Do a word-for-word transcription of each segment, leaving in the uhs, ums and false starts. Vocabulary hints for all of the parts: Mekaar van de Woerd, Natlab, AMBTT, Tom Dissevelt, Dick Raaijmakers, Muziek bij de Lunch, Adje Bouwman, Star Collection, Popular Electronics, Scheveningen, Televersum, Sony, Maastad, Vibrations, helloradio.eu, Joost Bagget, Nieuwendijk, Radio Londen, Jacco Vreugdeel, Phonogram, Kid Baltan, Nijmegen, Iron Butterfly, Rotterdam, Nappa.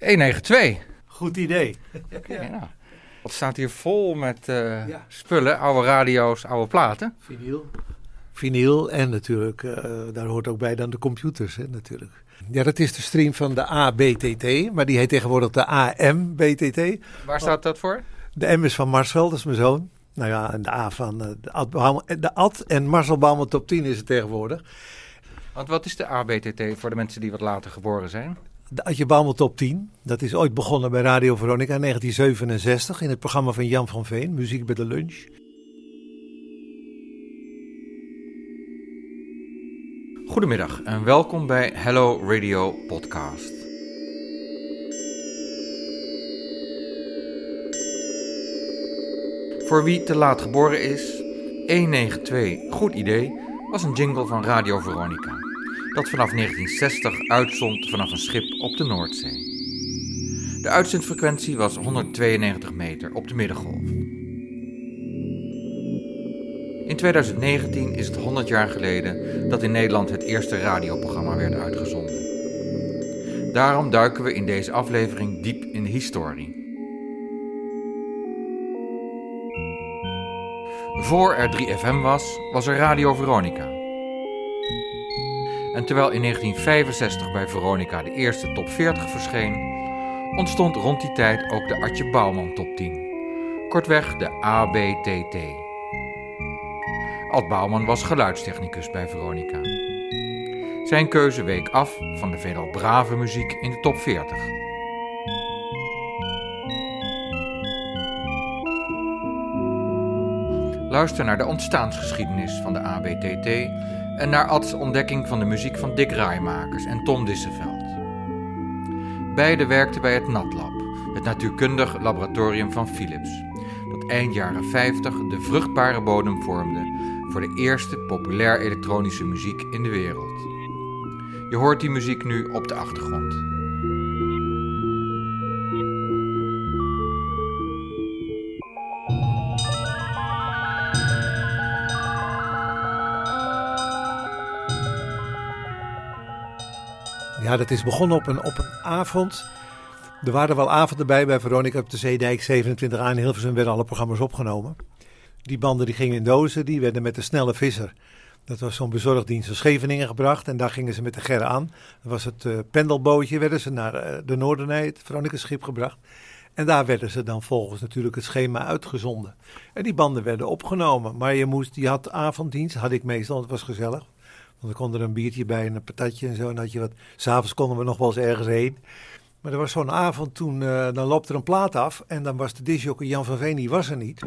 honderdtwaalf. Goed idee. Okay, ja. Nou. Het staat hier vol met uh, ja. spullen, oude radio's, oude platen. Vinyl. Vinyl en natuurlijk, uh, daar hoort ook bij dan de computers, hè, natuurlijk. Ja, dat is de stream van de A B T T, maar die heet tegenwoordig de A M B T T. Waar staat dat voor? De M is van Marcel, dat is mijn zoon. Nou ja, en de A van uh, de, Ad Bouwman, de Ad en Marcel Bouwman top tien is het tegenwoordig. Want wat is de A B T T voor de mensen die wat later geboren zijn? De Adje Bouwman top tien, dat is ooit begonnen bij Radio Veronica in negentien zevenenzestig... in het programma van Jan van Veen, Muziek bij de Lunch. Goedemiddag en welkom bij Hello Radio Podcast. Voor wie te laat geboren is, honderdtweeënnegentig, goed idee, was een jingle van Radio Veronica. Dat vanaf negentien zestig uitzond vanaf een schip op de Noordzee. De uitzendfrequentie was honderdtweeënnegentig meter op de middengolf. In tweeduizend negentien is het honderd jaar geleden dat in Nederland het eerste radioprogramma werd uitgezonden. Daarom duiken we in deze aflevering diep in de historie. Voor er drie F M was, was er Radio Veronica. En terwijl in negentien vijfenzestig bij Veronica de eerste top veertig verscheen, ontstond rond die tijd ook de Adje Bouwman top tien. Kortweg de A B T T. Ad Bouwman was geluidstechnicus bij Veronica. Zijn keuze week af van de veelal brave muziek in de top veertig. Luister naar de ontstaansgeschiedenis van de A B T T en naar Ad's ontdekking van de muziek van Dick Raaijmakers en Tom Dissevelt. Beiden werkten bij het Natlab, het natuurkundig laboratorium van Philips, dat eind jaren vijftig de vruchtbare bodem vormde voor de eerste populair elektronische muziek in de wereld. Je hoort die muziek nu op de achtergrond. Ja, dat is begonnen op een, op een avond. Er waren wel avonden bij bij Veronica op de Zeedijk zevenentwintig A in Hilversum werden alle programma's opgenomen. Die banden die gingen in dozen, die werden met de snelle visser. Dat was zo'n bezorgdienst van Scheveningen gebracht en daar gingen ze met de gerre aan. Dat was het uh, pendelbootje, werden ze naar uh, de Noorderney, het Veronicaschip gebracht. En daar werden ze dan volgens natuurlijk het schema uitgezonden. En die banden werden opgenomen, maar je moest, je had avonddienst, had ik meestal, want het was gezellig. Want er kon er een biertje bij en een patatje en zo en had je wat. S'avonds konden we nog wel eens ergens heen. Maar er was zo'n avond, toen uh, dan loopt er een plaat af en dan was de discjockey Jan van Veen, die was er niet.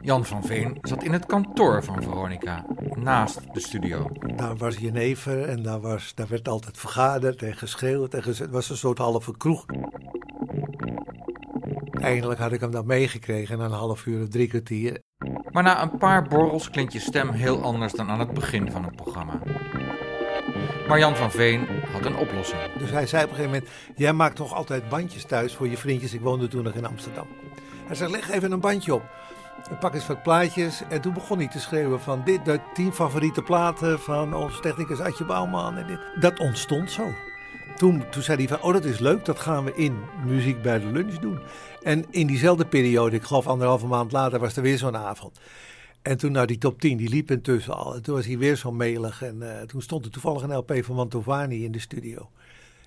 Jan van Veen zat in het kantoor van Veronica, naast de studio. Daar was jenever en daar, was, daar werd altijd vergaderd en geschreeuwd. En gez- het was een soort halve kroeg. Eindelijk had ik hem dan meegekregen na een half uur of drie kwartier. Maar na een paar borrels klinkt je stem heel anders dan aan het begin van het programma. Maar Jan van Veen had een oplossing. Dus hij zei op een gegeven moment, jij maakt toch altijd bandjes thuis voor je vriendjes. Ik woonde toen nog in Amsterdam. Hij zei, leg even een bandje op. Een pak eens wat plaatjes. En toen begon hij te schreeuwen van dit, de tien favoriete platen van ons technicus Adje Bouwman. En dit. Dat ontstond zo. Toen, toen zei hij van, oh dat is leuk, dat gaan we in Muziek bij de Lunch doen. En in diezelfde periode, ik geloof anderhalve maand later, was er weer zo'n avond. En toen, nou die top tien, die liep intussen al. En toen was hij weer zo melig. En uh, toen stond er toevallig een L P van Mantovani in de studio.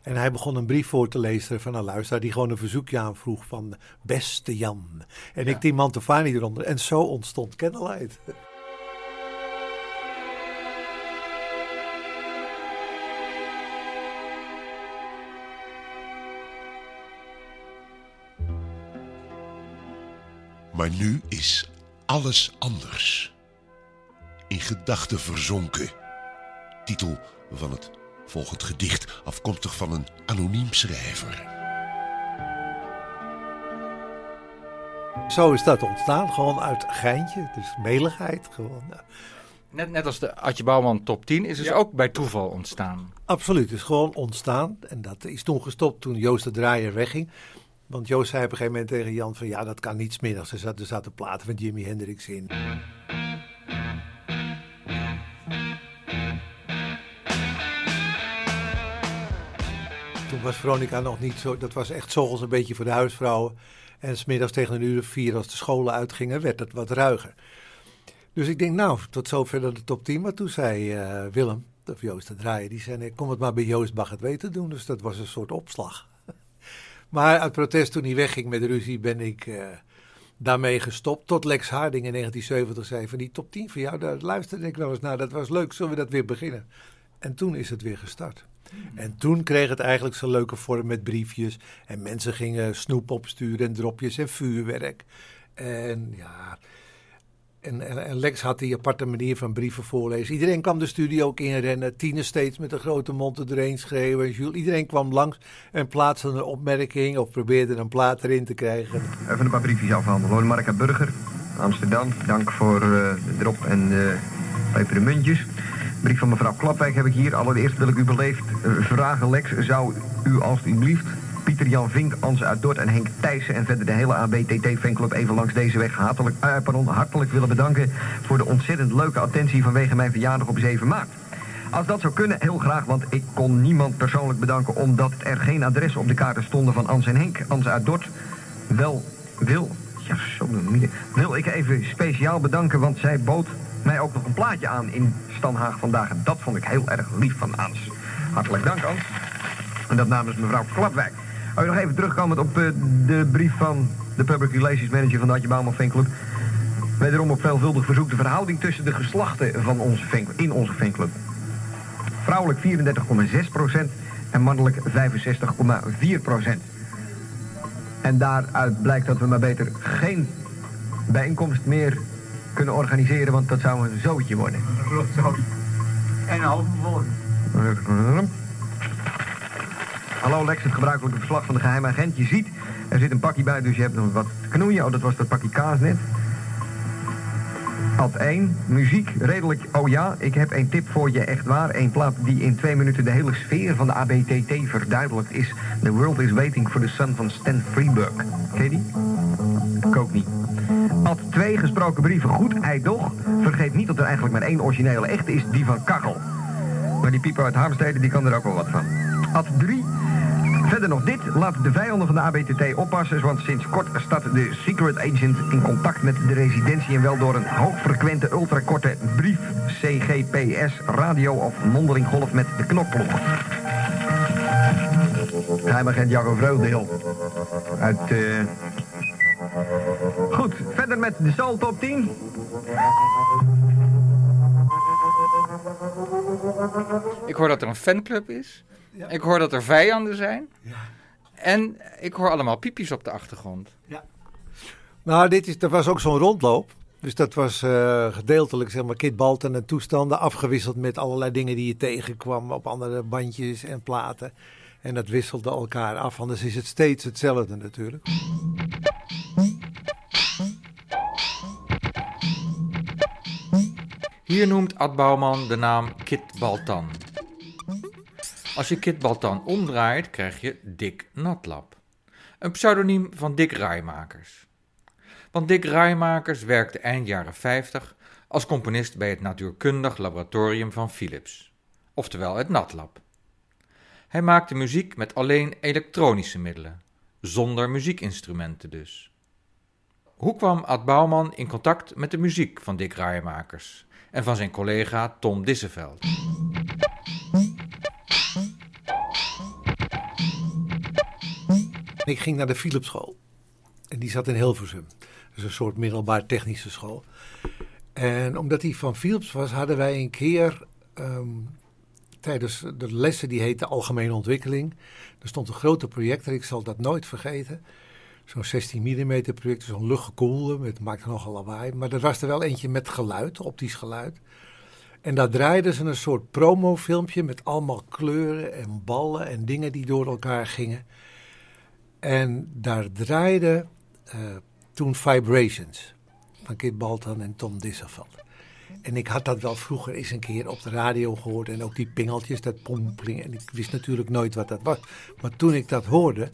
En hij begon een brief voor te lezen van een luisteraar die gewoon een verzoekje aanvroeg van beste Jan. En ja. Ik die Mantovani eronder. En zo ontstond Candlelight. Maar nu is alles anders. In gedachten verzonken. Titel van het volgend gedicht, afkomstig van een anoniem schrijver. Zo is dat ontstaan, gewoon uit geintje, dus meligheid. Gewoon. Net, net als de Adje Bouwman top tien is het ja. ook bij toeval ontstaan. Absoluut, dus gewoon ontstaan. En dat is toen gestopt toen Joost de Draaier wegging. Want Joost zei op een gegeven moment tegen Jan van ja, dat kan niet 's middags. Er zaten, er zaten platen van Jimi Hendrix in. toen was Veronica nog niet zo... Dat was echt 's ochtends een beetje voor de huisvrouwen. En 's middags tegen een uur of vier, als de scholen uitgingen, werd het wat ruiger. Dus ik denk, nou, tot zover de top tien. Maar toen zei uh, Willem, of Joost de Draaier, die zei... Nee, kom het maar bij Joost Bagget te doen. Dus dat was een soort opslag. Maar uit protest, toen hij wegging met de ruzie, ben ik... Uh, daarmee gestopt, tot Lex Harding in negentien zeventig zei van die top tien van jou, daar luisterde ik wel eens naar, dat was leuk, zullen we dat weer beginnen? En toen is het weer gestart. Mm. En toen kreeg het eigenlijk zo'n leuke vorm met briefjes en mensen gingen snoep opsturen en dropjes en vuurwerk. En ja, en, en, en Lex had die aparte manier van brieven voorlezen. Iedereen kwam de studio ook inrennen, Tine steeds met een grote mond er doorheen schreeuwen. Jules, iedereen kwam langs en plaatste een opmerking of probeerde een plaat erin te krijgen. Even een paar briefjes afhandelen hoor. Marika Burger, Amsterdam, dank voor uh, de drop en de uh, pepermuntjes. Brief van mevrouw Klapwijk heb ik hier. Allereerst wil ik u beleefd uh, vragen, Lex, zou u alstublieft Pieter Jan Vink, Ans uit Dort en Henk Thijssen en verder de hele A B T T-fanclub even langs deze weg hartelijk, uh, pardon, hartelijk willen bedanken voor de ontzettend leuke attentie vanwege mijn verjaardag op zeven maart. Als dat zou kunnen, heel graag, want ik kon niemand persoonlijk bedanken omdat er geen adressen op de kaarten stonden van Ans en Henk. Ans uit Dort, wel, wil, ja, zo wil ik even speciaal bedanken, want zij bood mij ook nog een plaatje aan in Stanhaag vandaag. En dat vond ik heel erg lief van Ans. Hartelijk dank, Ans. En dat namens mevrouw Klapwijk. Oh, nog even terugkomend op uh, de brief van de Public Relations Manager van de Adje Bouwman fanclub. Wederom op veelvuldig verzoek de verhouding tussen de geslachten van onze fanclub, in onze fanclub. Vrouwelijk vierendertig komma zes procent en mannelijk vijfenzestig komma vier procent. En daaruit blijkt dat we maar beter geen bijeenkomst meer kunnen organiseren, want dat zou een zootje worden. En een halve volgende. Hallo Lex, het gebruikelijke verslag van de geheime agent. Je ziet, er zit een pakje bij, dus je hebt nog wat te knoeien. Oh, dat was dat pakje kaas net. Ad één, muziek, redelijk, oh ja, ik heb een tip voor je, echt waar. Een plaat die in twee minuten de hele sfeer van de A B T T verduidelijkt is. The World is Waiting for the Sun van Stan Freeberg. Ken je die? Ik ook niet. Ad twee, gesproken brieven, goed, ei doch. Vergeet niet dat er eigenlijk maar één originele echte is, die van Kachel. Maar die Pipo uit Haamstede, die kan er ook wel wat van. Ad drie. Verder nog dit, laat de vijanden van de A B T T oppassen, want sinds kort staat de Secret Agent in contact met de residentie en wel door een hoogfrequente ultrakorte brief, C G P S, radio of mondeling golf met de knopploeg. Geheimagent Jacco Vreugdeel. Uit, uh... Goed, verder met de Soul Top tien. Ik hoor dat er een fanclub is. Ja. Ik hoor dat er vijanden zijn. Ja. En ik hoor allemaal piepjes op de achtergrond. Ja. Nou, dit is, er was ook zo'n rondloop. Dus dat was uh, gedeeltelijk, zeg maar, Kid Baltan en toestanden. Afgewisseld met allerlei dingen die je tegenkwam op andere bandjes en platen. En dat wisselde elkaar af. Anders is het steeds hetzelfde natuurlijk. Hier noemt Ad Bouwman de naam Kid Baltan. Als je Kid Baltan omdraait, krijg je Dick Natlab. Een pseudoniem van Dick Raaijmakers. Want Dick Raaijmakers werkte eind jaren vijftig als componist bij het natuurkundig laboratorium van Philips. Oftewel het Natlab. Hij maakte muziek met alleen elektronische middelen. Zonder muziekinstrumenten dus. Hoe kwam Ad Bouwman in contact met de muziek van Dick Raaijmakers en van zijn collega Tom Dissevelt? Ik ging naar de Philips school. En die zat in Hilversum. Dus een soort middelbaar technische school. En omdat die van Philips was, hadden wij een keer um, tijdens de lessen, die heette Algemene Ontwikkeling. Er stond een grote projector, ik zal dat nooit vergeten. Zo'n zestien millimeter projector, zo'n luchtgekoelde, het maakte nogal lawaai. Maar er was er wel eentje met geluid, optisch geluid. En daar draaiden ze een soort promofilmpje met allemaal kleuren en ballen en dingen die door elkaar gingen. En daar draaide uh, toen Vibrations van Kid Baltan en Tom Dissevelt. En ik had dat wel vroeger eens een keer op de radio gehoord. En ook die pingeltjes, dat pompeling. En ik wist natuurlijk nooit wat dat was. Maar toen ik dat hoorde,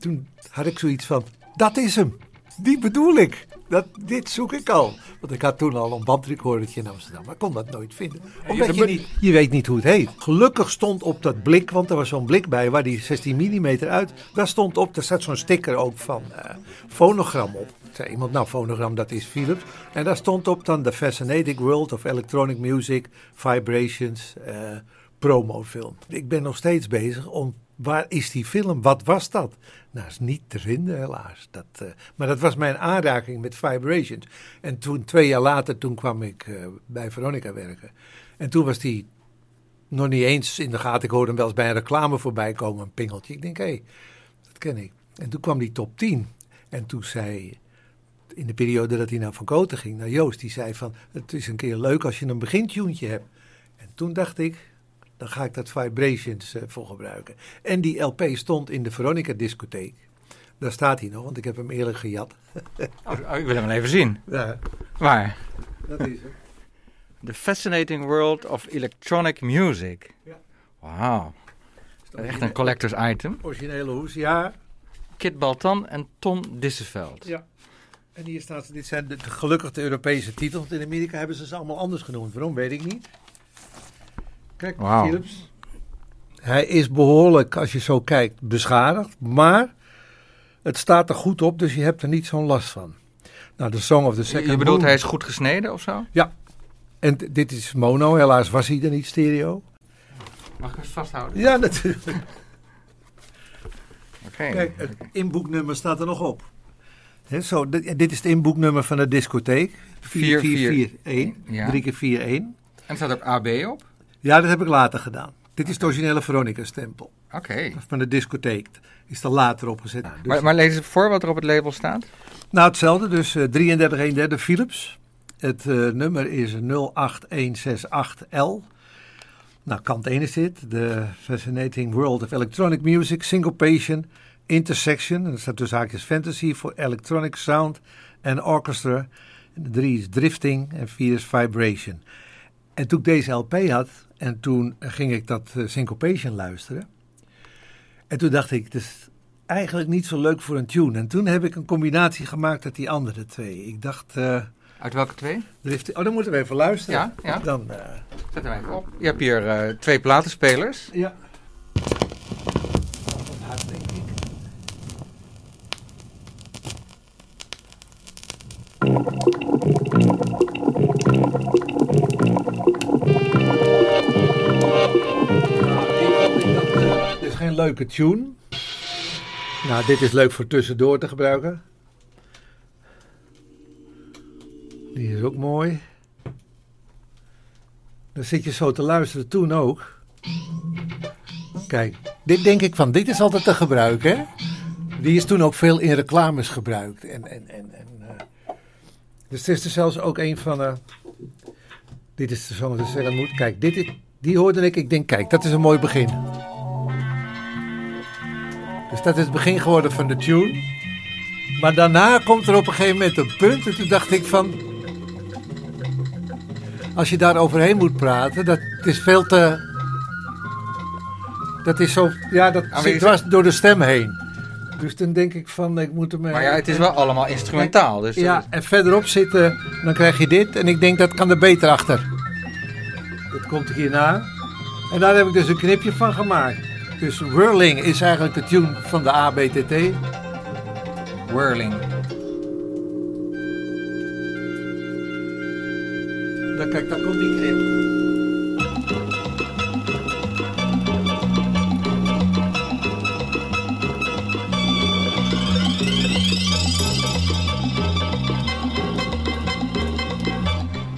toen had ik zoiets van, dat is hem. Die bedoel ik. Dat, dit zoek ik al. Want ik had toen al een bandrecordertje in Amsterdam. Maar ik kon dat nooit vinden. Omdat je, niet, je weet niet hoe het heet. Gelukkig stond op dat blik, want er was zo'n blik bij waar die zestien millimeter uit. Daar stond op, daar staat zo'n sticker ook van uh, Phonogram op. Zei iemand, nou Phonogram, dat is Philips. En daar stond op dan The Fascinating World of Electronic Music, Vibrations, uh, promofilm. Ik ben nog steeds bezig om... Waar is die film? Wat was dat? Nou, is niet te vinden helaas. Dat, uh, maar dat was mijn aanraking met Vibrations. En toen, twee jaar later, toen kwam ik uh, bij Veronica werken. En toen was die nog niet eens in de gaten. Ik hoorde hem wel eens bij een reclame voorbij komen, een pingeltje. Ik denk, hé, hey, dat ken ik. En toen kwam die top tien. En toen zei, in de periode dat hij naar Van Kooten ging, naar Joost, die zei van, het is een keer leuk als je een begintuntje hebt. En toen dacht ik... Dan ga ik dat Vibrations uh, voor gebruiken. En die L P stond in de Veronica discotheek. Daar staat hij nog, want ik heb hem eerlijk gejat. oh, oh, ik wil hem wel even zien. Ja. Waar? Dat is hem. The Fascinating World of Electronic Music. Ja. Wauw. Echt een collectors item. Originele hoes, ja. Kid Baltan en Tom Dissevelt. Ja. En hier staat, dit zijn de, gelukkig de Europese titels. In Amerika hebben ze ze allemaal anders genoemd. Waarom, weet ik niet. Kijk, wow. Philips. Hij is behoorlijk, als je zo kijkt, beschadigd. Maar het staat er goed op, dus je hebt er niet zo'n last van. Nou, de Song of the Second Moon. Je bedoelt, Moon. Hij is goed gesneden of zo? Ja. En t- dit is mono, helaas was hij er niet stereo. Mag ik het vasthouden? Ja, natuurlijk. Okay. Kijk, het inboeknummer staat er nog op. He, zo, dit, dit is het inboeknummer van de discotheek. vier vier vier een, ja. drie keer vier een. En staat ook A B op? Ja, dat heb ik later gedaan. Dit is het originele Veronica-stempel. Oké. Okay. Van de discotheek. Is er later opgezet. Nou, dus maar, maar lees eens voor wat er op het label staat. Nou, hetzelfde. Dus uh, drieëndertig een derde Philips. Het uh, nummer is nul acht een zes acht L. Nou, kant één is dit. The Fascinating World of Electronic Music, Syncopation, Intersection. En dat staat dus haakjes Fantasy voor Electronic Sound en Orchestra. En de drie is Drifting en vier is Vibration. En toen ik deze L P had, en toen ging ik dat uh, Syncopation luisteren. En toen dacht ik, het is eigenlijk niet zo leuk voor een tune. En toen heb ik een combinatie gemaakt uit die andere twee. Ik dacht... Uh, uit welke twee? Drift, oh, dan moeten we even luisteren. Ja, ja. Dan, uh, zet hem even op. Je hebt hier uh, twee platenspelers. Ja. Een leuke tune. Nou, dit is leuk voor tussendoor te gebruiken. Die is ook mooi. Dan zit je zo te luisteren, toen ook. Kijk, dit denk ik van, dit is altijd te gebruiken, hè? Die is toen ook veel in reclames gebruikt. En, en, en, en, uh. Dus het is er zelfs ook een van... Uh, dit is de Song of the Second Moon. Kijk, dit is, die hoorde ik. Ik denk, kijk, dat is een mooi begin. Dus dat is het begin geworden van de tune. Maar daarna komt er op een gegeven moment een punt. En toen dacht ik van... Als je daar overheen moet praten, dat is veel te... Dat is zo... Ja, dat ja, zit dwars door de stem heen. Dus toen denk ik van, ik moet hem... Maar ja, het is wel allemaal instrumentaal. Dus ja, is... en verderop zitten, dan krijg je dit. En ik denk, dat kan er beter achter. Dat komt hierna. En daar heb ik dus een knipje van gemaakt. Dus Whirling is eigenlijk de tune van de A B T T. Whirling. Dan kijk, daar komt die knip.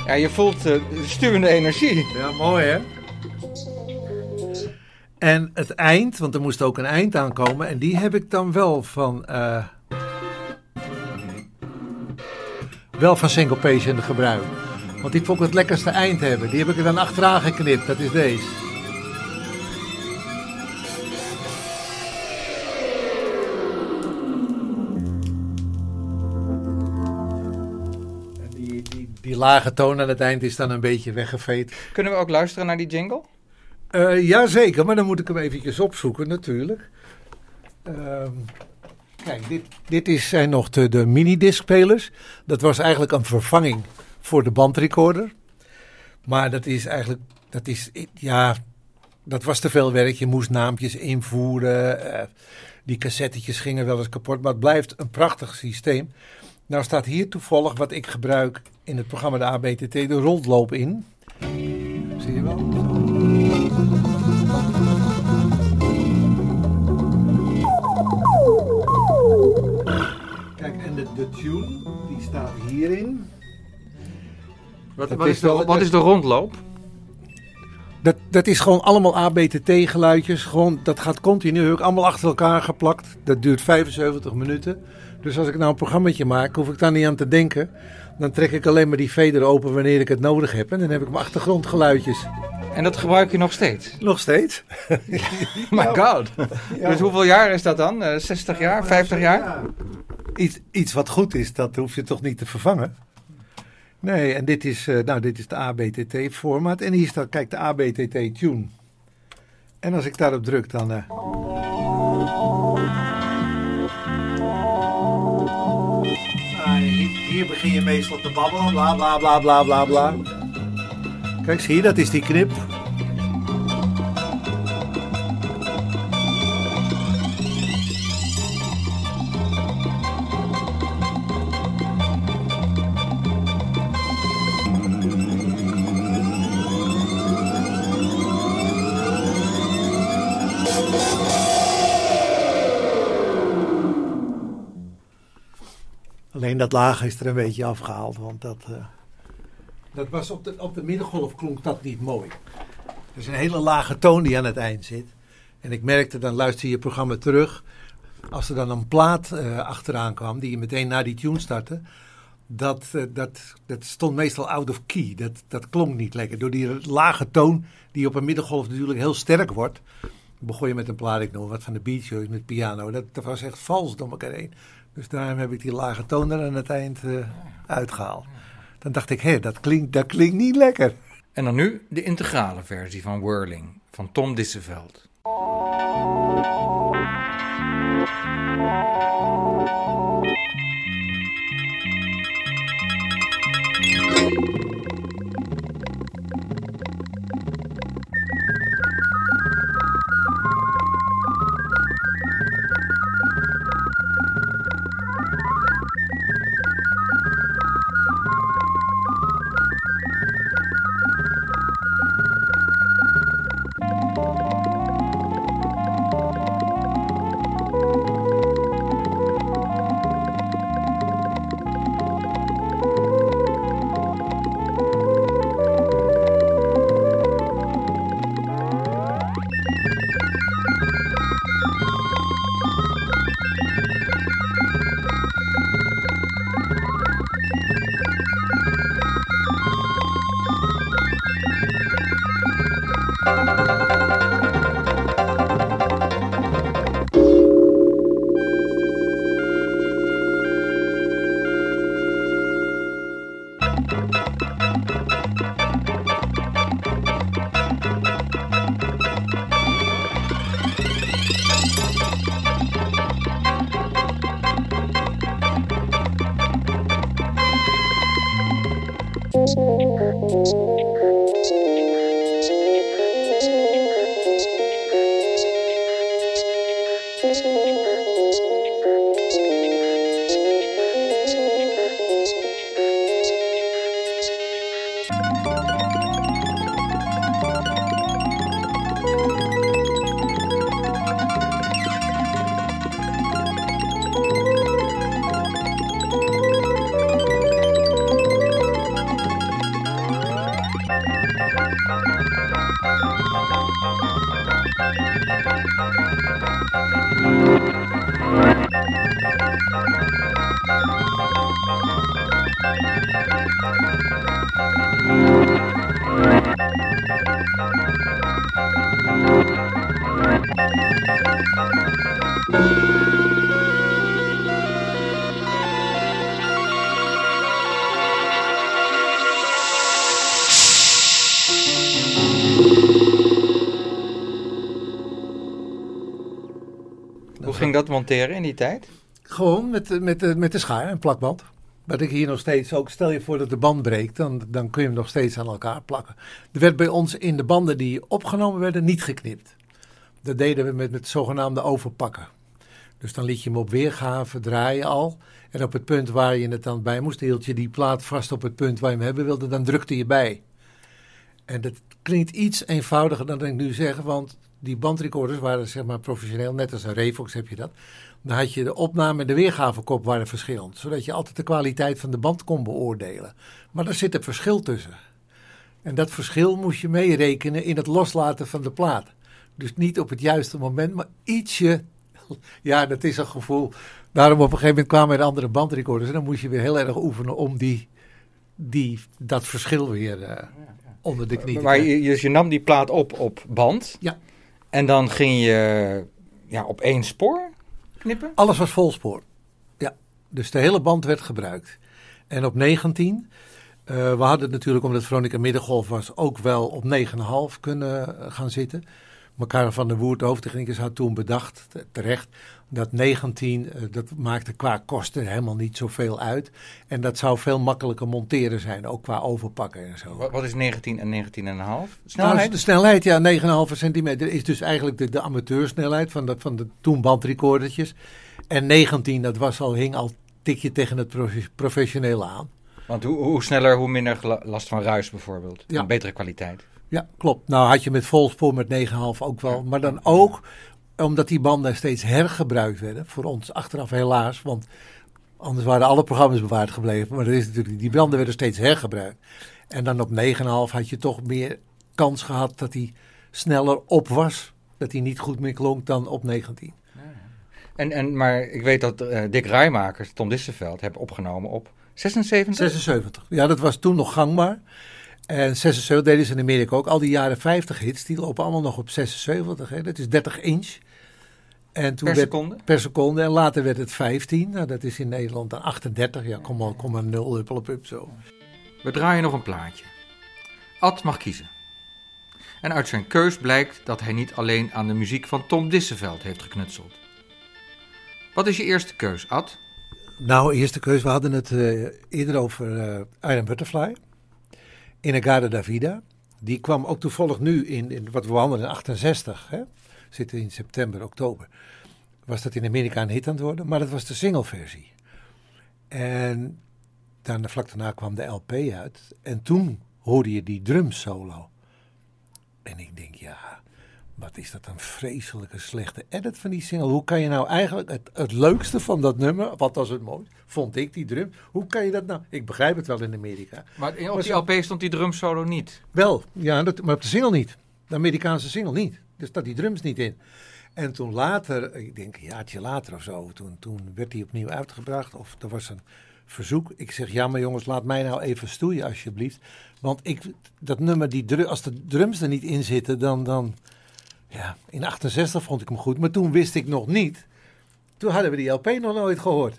Ja, je voelt uh, stuwende energie. Ja, mooi hè? En het eind, want er moest ook een eind aankomen. En die heb ik dan wel van... Uh, wel van Syncopation gebruikt. Want die vond ik het lekkerste eind hebben. Die heb ik er dan achteraan geknipt. Dat is deze. En die, die, die lage toon aan het eind is dan een beetje weggeveed. Kunnen we ook luisteren naar die jingle? Uh, Jazeker, maar dan moet ik hem eventjes opzoeken natuurlijk. Uh, Kijk, dit, dit is, zijn nog de, de minidiscspelers. Dat was eigenlijk een vervanging voor de bandrecorder. Maar dat is eigenlijk, dat is, ja, dat was te veel werk. Je moest naampjes invoeren. Uh, die cassettetjes gingen wel eens kapot. Maar het blijft een prachtig systeem. Nou staat hier toevallig wat ik gebruik in het programma de A B T T, de rondloop in. Zie je wel? Kijk, en de, de tune, die staat hierin. Wat, wat, is, is, de, wel, wat is de rondloop? Dat, dat is gewoon allemaal A B T T-geluidjes. Gewoon, dat gaat continu, heb ik allemaal achter elkaar geplakt. Dat duurt vijfenzeventig minuten. Dus als ik nou een programmaatje maak, hoef ik daar niet aan te denken. Dan trek ik alleen maar die fader open wanneer ik het nodig heb. En dan heb ik mijn achtergrondgeluidjes. En dat gebruik je nog steeds? Nog steeds. Ja, my god. Ja. Dus hoeveel jaar is dat dan? zestig jaar? vijftig jaar? Iets, iets wat goed is, dat hoef je toch niet te vervangen? Nee, en dit is, nou, dit is de A B T T-formaat. En hier staat, kijk, de A B T T-tune. En als ik daarop druk, dan... Uh... Hier begin je meestal te babbelen, bla bla bla bla bla bla. Kijk, zie je, dat is die knip. Alleen dat laag is er een beetje afgehaald, want dat... Uh... Dat was op de, op de middengolf klonk dat niet mooi. Er is een hele lage toon die aan het eind zit. En ik merkte, dan luister je je programma terug. Als er dan een plaat uh, achteraan kwam, die je meteen na die tune startte... Dat, uh, dat, dat stond meestal out of key. Dat, dat klonk niet lekker. Door die lage toon, die op een middengolf natuurlijk heel sterk wordt... Begon je met een plaat, ik noem wat van de Beach Boys met piano. Dat, dat was echt vals door elkaar heen. Dus daarom heb ik die lage toon er aan het eind uh, uitgehaald. Dan dacht ik, hé, dat klinkt, dat klinkt niet lekker. En dan nu de integrale versie van Whirling van Tom Dissevelt. Hoe ging dat monteren in die tijd? Gewoon met, met, de, met de schaar en plakband. Wat ik hier nog steeds ook, stel je voor dat de band breekt, dan, dan kun je hem nog steeds aan elkaar plakken. Er werd bij ons in de banden die opgenomen werden niet geknipt. Dat deden we met, met zogenaamde overpakken. Dus dan liet je hem op weergave draaien al. En op het punt waar je het dan bij moest, hield je die plaat vast op het punt waar je hem hebben wilde, dan drukte je bij. En dat klinkt iets eenvoudiger dan ik nu zeg, want die bandrecorders waren zeg maar professioneel, net als een Revox heb je dat. Dan had je de opname en de weergavekop waren verschillend, zodat je altijd de kwaliteit van de band kon beoordelen. Maar daar zit een verschil tussen. En dat verschil moest je meerekenen in het loslaten van de plaat. Dus niet op het juiste moment, maar ietsje. Ja, dat is een gevoel. Daarom op een gegeven moment kwamen er andere bandrecorders en dan moest je weer heel erg oefenen om die, die, dat verschil weer uh, onder de knie te krijgen. Maar je, dus je nam die plaat op op band. Ja. En dan ging je ja, op één spoor knippen? Alles was vol spoor. Ja, dus de hele band werd gebruikt. En op negentien, uh, we hadden natuurlijk omdat Veronica Middengolf was ook wel op negen komma vijf kunnen gaan zitten. Mekaar van de Woerd, de hoofdtechnicus, had toen bedacht, terecht, dat negentien, dat maakte qua kosten helemaal niet zoveel uit. En dat zou veel makkelijker monteren zijn, ook qua overpakken en zo. Wat, wat is negentien en negentien komma vijf? Snelheid? Nou, de snelheid, ja, negen komma vijf centimeter is dus eigenlijk de, de amateursnelheid van de, van de toen bandrecordertjes. En negentien, dat was al, hing al een tikje tegen het prof, professionele aan. Want hoe, hoe sneller, hoe minder last van ruis bijvoorbeeld. Ja. Een betere kwaliteit. Ja, klopt. Nou had je met volspoor met negen komma vijf ook wel. Maar dan ook omdat die banden steeds hergebruikt werden. Voor ons achteraf helaas. Want anders waren alle programma's bewaard gebleven. Maar dat is natuurlijk, die banden werden steeds hergebruikt. En dan op negen komma vijf had je toch meer kans gehad dat hij sneller op was. Dat hij niet goed meer klonk dan op negentien. En, en, maar ik weet dat uh, Dick Raaijmakers, Tom Dissevelt, hebben opgenomen op zesenzeventig? zesenzeventig. Ja, dat was toen nog gangbaar. En zesenzeventig deden ze in Amerika ook. Al die jaren vijftig hits, die lopen allemaal nog op zesenzeventig. Hè. Dat is dertig inch. En toen per seconde? Werd, per seconde. En later werd het vijftien. Nou, dat is in Nederland dan achtendertig. Ja, kom maar, kom maar nul, huppel op hup, zo. We draaien nog een plaatje. Ad mag kiezen. En uit zijn keus blijkt dat hij niet alleen aan de muziek van Tom Dissevelt heeft geknutseld. Wat is je eerste keus, Ad? Nou, eerste keus, we hadden het uh, eerder over uh, Iron Butterfly. In de Garda Davida. Die kwam ook toevallig nu in, in wat we behandelen in achtenzestig. Hè? Zitten in september, oktober. Was dat in Amerika een hit aan het worden. Maar dat was de singleversie. En daarna, vlak daarna kwam de L P uit. En toen hoorde je die drumsolo. En ik denk, ja, wat is dat een vreselijke slechte edit van die single. Hoe kan je nou eigenlijk het, het leukste van dat nummer, wat was het mooi, vond ik die drum. Hoe kan je dat nou? Ik begrijp het wel in Amerika. Maar op maar die L P stond die drum solo niet? Wel, ja, dat, maar op de single niet. De Amerikaanse single niet. Dus staat die drums niet in. En toen later, ik denk een jaartje later of zo, toen, toen werd die opnieuw uitgebracht. Of er was een verzoek. Ik zeg, ja maar jongens, laat mij nou even stoeien alsjeblieft. Want ik, dat nummer, die, als de drums er niet in zitten, dan... dan ja, in achtenzestig vond ik hem goed, maar toen wist ik nog niet. Toen hadden we die L P nog nooit gehoord.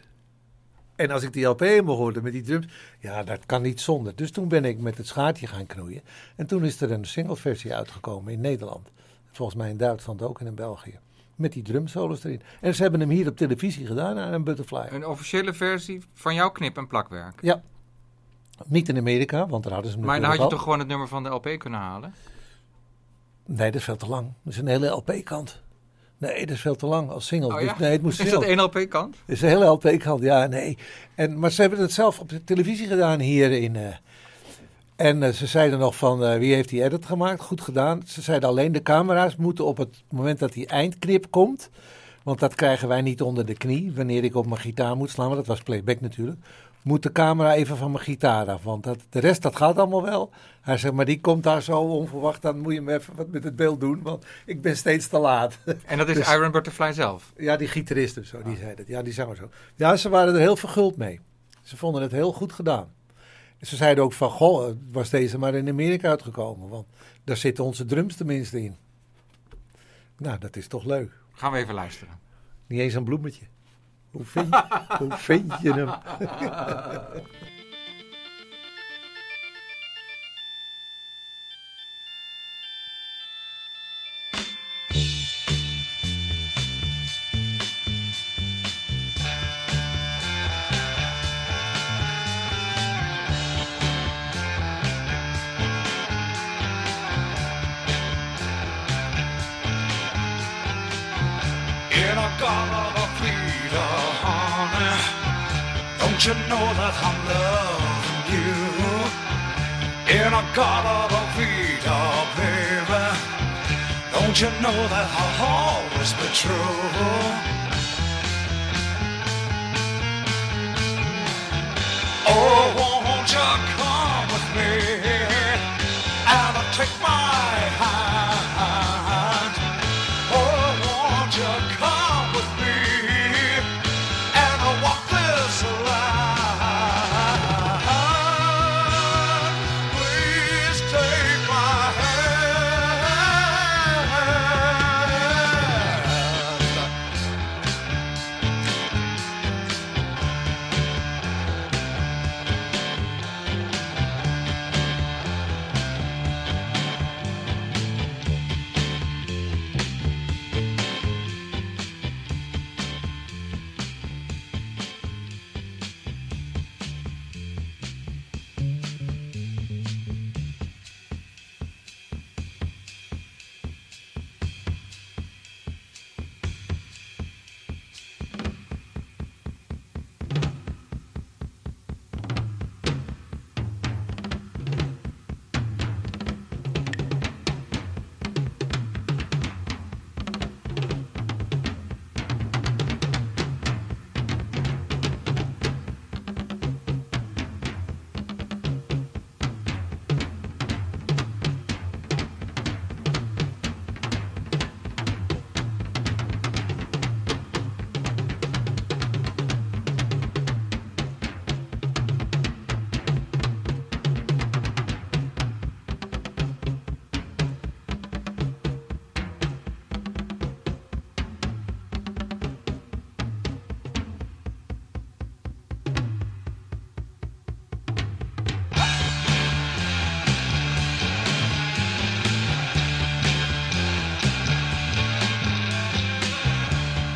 En als ik die L P helemaal hoorde met die drums, ja, dat kan niet zonder. Dus toen ben ik met het schaartje gaan knoeien. En toen is er een singleversie uitgekomen in Nederland. Volgens mij in Duitsland ook en in België. Met die drumsolos erin. En ze hebben hem hier op televisie gedaan aan een Butterfly. Een officiële versie van jouw knip- en plakwerk? Ja. Niet in Amerika, want daar hadden ze hem Maar dan had je al. toch gewoon het nummer van de L P kunnen halen? Nee, dat is veel te lang. Dat is een hele L P-kant. Nee, dat is veel te lang als single. Oh ja? Dus, nee, het moest is single. Dat één L P-kant? Dat is een hele L P-kant, ja, nee. En, maar ze hebben het zelf op de televisie gedaan hier in... Uh, en uh, ze zeiden nog van, uh, wie heeft die edit gemaakt? Goed gedaan. Ze zeiden alleen, de camera's moeten op het moment dat die eindknip komt... want dat krijgen wij niet onder de knie, wanneer ik op mijn gitaar moet slaan... maar dat was playback natuurlijk... moet de camera even van mijn gitaar af. Want dat, de rest, dat gaat allemaal wel. Hij zegt, maar die komt daar zo onverwacht. Dan moet je me even wat met het beeld doen. Want ik ben steeds te laat. En dat is dus, Iron Butterfly zelf? Ja, die gitarist of zo. Oh. Die zei dat. Ja, die zanger zo. Ja, ze waren er heel verguld mee. Ze vonden het heel goed gedaan. Ze zeiden ook van, goh, was deze maar in Amerika uitgekomen. Want daar zitten onze drums tenminste in. Nou, dat is toch leuk. Gaan we even luisteren. Niet eens een bloemetje. Hoe vind, hoe vind je hem? gotta free the honey. Don't you know that I'm loving you? In a gotta free the baby. Don't you know that I'll always be true? Oh, won't you come with me, and I'll take my hand. Oh, won't you come with me, and I'll walk this line. Please take my hand.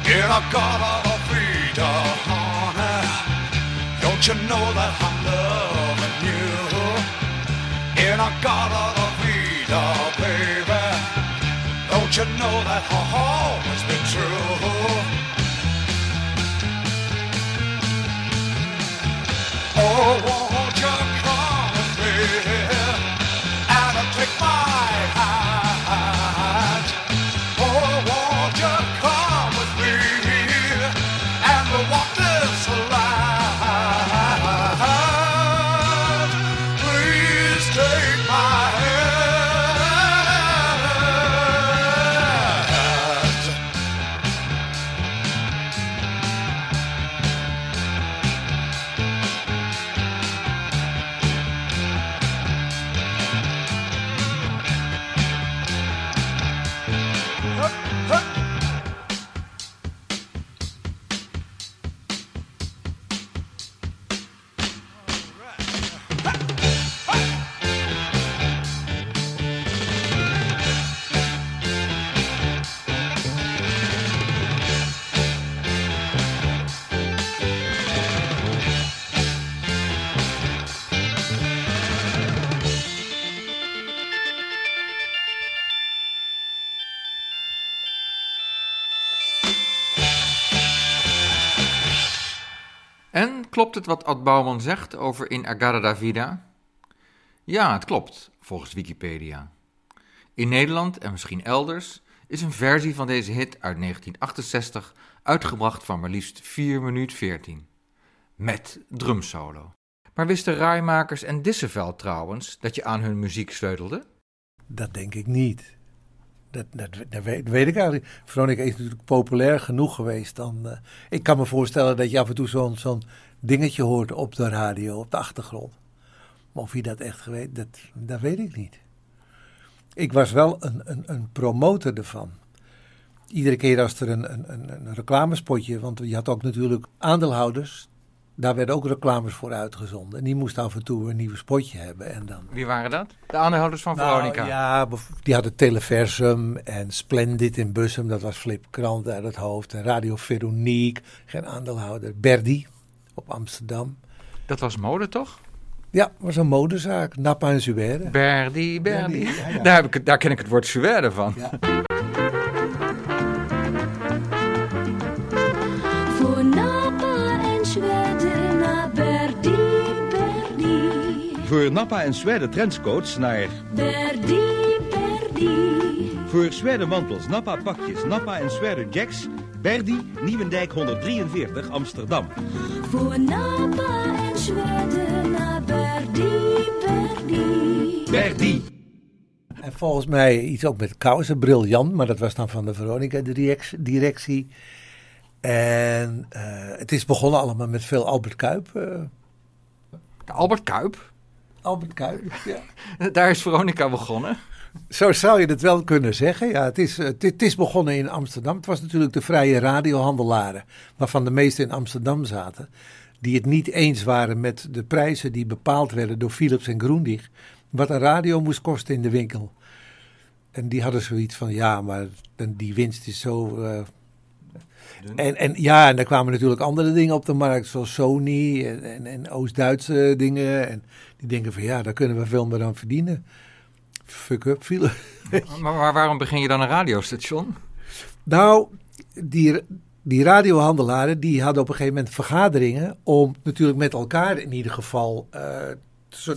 In a garden of freedom, honey, don't you know that I'm loving you? In a garden of freedom, baby, don't you know that I'll always be true? Oh, won't you come with me, and I'll take my hand. Oh, won't you come with me, and we'll walk this line. Please take my hand. Hup, hup. Klopt het wat Ad Bouwman zegt over In A Garra da Vida? Ja, het klopt, volgens Wikipedia. In Nederland en misschien elders is een versie van deze hit uit negentien achtenzestig uitgebracht van maar liefst vier minuut veertien. Met drumsolo. Maar wisten Raaijmakers en Dissevelt trouwens dat je aan hun muziek sleutelde? Dat denk ik niet. Dat, dat, dat, weet, dat weet ik eigenlijk. Veronica is natuurlijk populair genoeg geweest. Dan, uh, ik kan me voorstellen dat je af en toe zo'n, zo'n dingetje hoort op de radio, op de achtergrond. Maar of je dat echt weet, dat, dat weet ik niet. Ik was wel een, een, een promotor ervan. Iedere keer als er een, een, een reclamespotje, want je had ook natuurlijk aandeelhouders, daar werden ook reclames voor uitgezonden. En die moesten af en toe een nieuw spotje hebben. En dan... Wie waren dat? De aandeelhouders van nou, Veronica? Ja, die hadden Televersum en Splendid in Bussum. Dat was Flip Krant uit het hoofd. En Radio Veronique, geen aandeelhouder. Beurdi op Amsterdam. Dat was mode, toch? Ja, dat was een modezaak. Nappa en Zuberde. Beurdi, Beurdi. Beurdi ja, ja. Daar, heb ik, daar ken ik het woord Zuberde van. Ja. Voor Nappa en Zwijde trenchcoats naar Beurdi, Beurdi. Voor Zwijde mantels, Nappa pakjes, Nappa en Zwijde jacks, Beurdi, Nieuwendijk honderddrieënveertig, Amsterdam. Voor Nappa en Zwijde naar Beurdi, Beurdi. Beurdi. En volgens mij iets ook met kousen, briljant, maar dat was dan van de Veronica directie. En uh, het is begonnen allemaal met veel Albert Kuip. Uh. Albert Kuip? Albert Kuip, ja. Daar is Veronica begonnen. Zo zou je het wel kunnen zeggen. Ja, het, is, het, het is begonnen in Amsterdam. Het was natuurlijk de vrije radiohandelaren, waarvan de meesten in Amsterdam zaten, die het niet eens waren met de prijzen die bepaald werden door Philips en Grundig, wat een radio moest kosten in de winkel. En die hadden zoiets van, ja, maar die winst is zo... Uh, En, en ja, en daar kwamen natuurlijk andere dingen op de markt, zoals Sony en, en, en Oost-Duitse dingen. En die denken van ja, daar kunnen we veel meer aan verdienen. Fuck up, file. Maar, maar waarom begin je dan een radiostation? Nou, die, die radiohandelaren die hadden op een gegeven moment vergaderingen om natuurlijk met elkaar in ieder geval... Uh,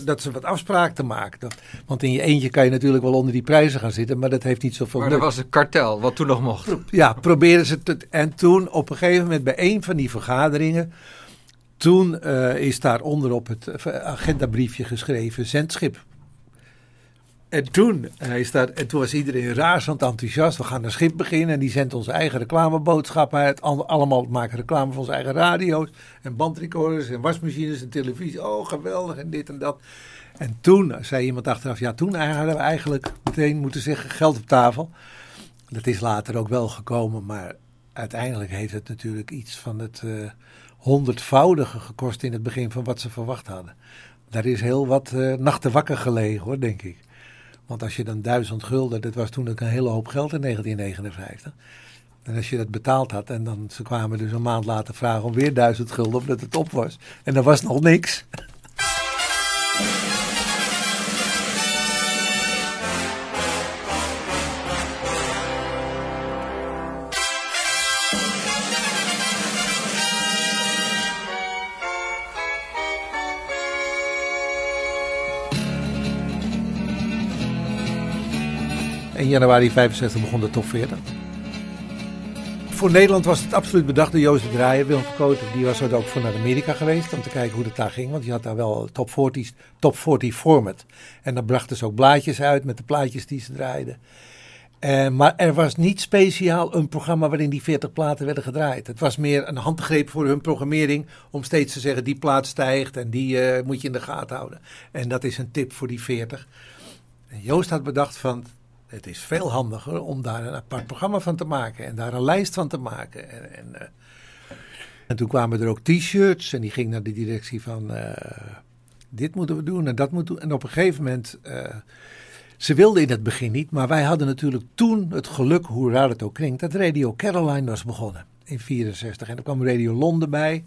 dat ze wat afspraak te maken. Want in je eentje kan je natuurlijk wel onder die prijzen gaan zitten, maar dat heeft niet zoveel... Maar dat was een kartel, wat toen nog mocht. Ja, probeerden ze het. En toen op een gegeven moment bij een van die vergaderingen, toen uh, is daar onderop het agendabriefje geschreven, zendschip. En toen, hij staat, en toen was iedereen razend enthousiast. We gaan een schip beginnen en die zendt onze eigen reclameboodschappen uit. Allemaal maken reclame voor onze eigen radio's en bandrecorders en wasmachines en televisie. Oh, geweldig en dit en dat. En toen zei iemand achteraf, ja, toen hadden we eigenlijk meteen moeten zeggen geld op tafel. Dat is later ook wel gekomen, maar uiteindelijk heeft het natuurlijk iets van het uh, honderdvoudige gekost in het begin van wat ze verwacht hadden. Daar is heel wat uh, nachten wakker gelegen, hoor, denk ik. Want als je dan duizend gulden, dat was toen ook een hele hoop geld in negentien negenenvijftig. En als je dat betaald had, en dan ze kwamen dus een maand later vragen om weer duizend gulden, omdat het op was. En dat was nog niks. In januari vijfenzestig begon de top veertig. Voor Nederland was het absoluut bedacht door Joost de Draaier. Willem van Kooten, die was er ook voor naar Amerika geweest om te kijken hoe dat daar ging. Want die had daar wel top veertig, top veertig format. En dan brachten ze ook blaadjes uit met de plaatjes die ze draaiden. Eh, maar er was niet speciaal een programma waarin die veertig platen werden gedraaid. Het was meer een handgreep voor hun programmering om steeds te zeggen die plaat stijgt en die eh, moet je in de gaten houden. En dat is een tip voor die veertig. En Joost had bedacht van... Het is veel handiger om daar een apart programma van te maken en daar een lijst van te maken. En, en, uh, en toen kwamen er ook t-shirts en die ging naar de directie van uh, dit moeten we doen en dat moeten we doen. En op een gegeven moment, uh, ze wilden in het begin niet, maar wij hadden natuurlijk toen het geluk, hoe raar het ook klinkt, dat Radio Caroline was begonnen in vierenzestig. En er kwam Radio Londen bij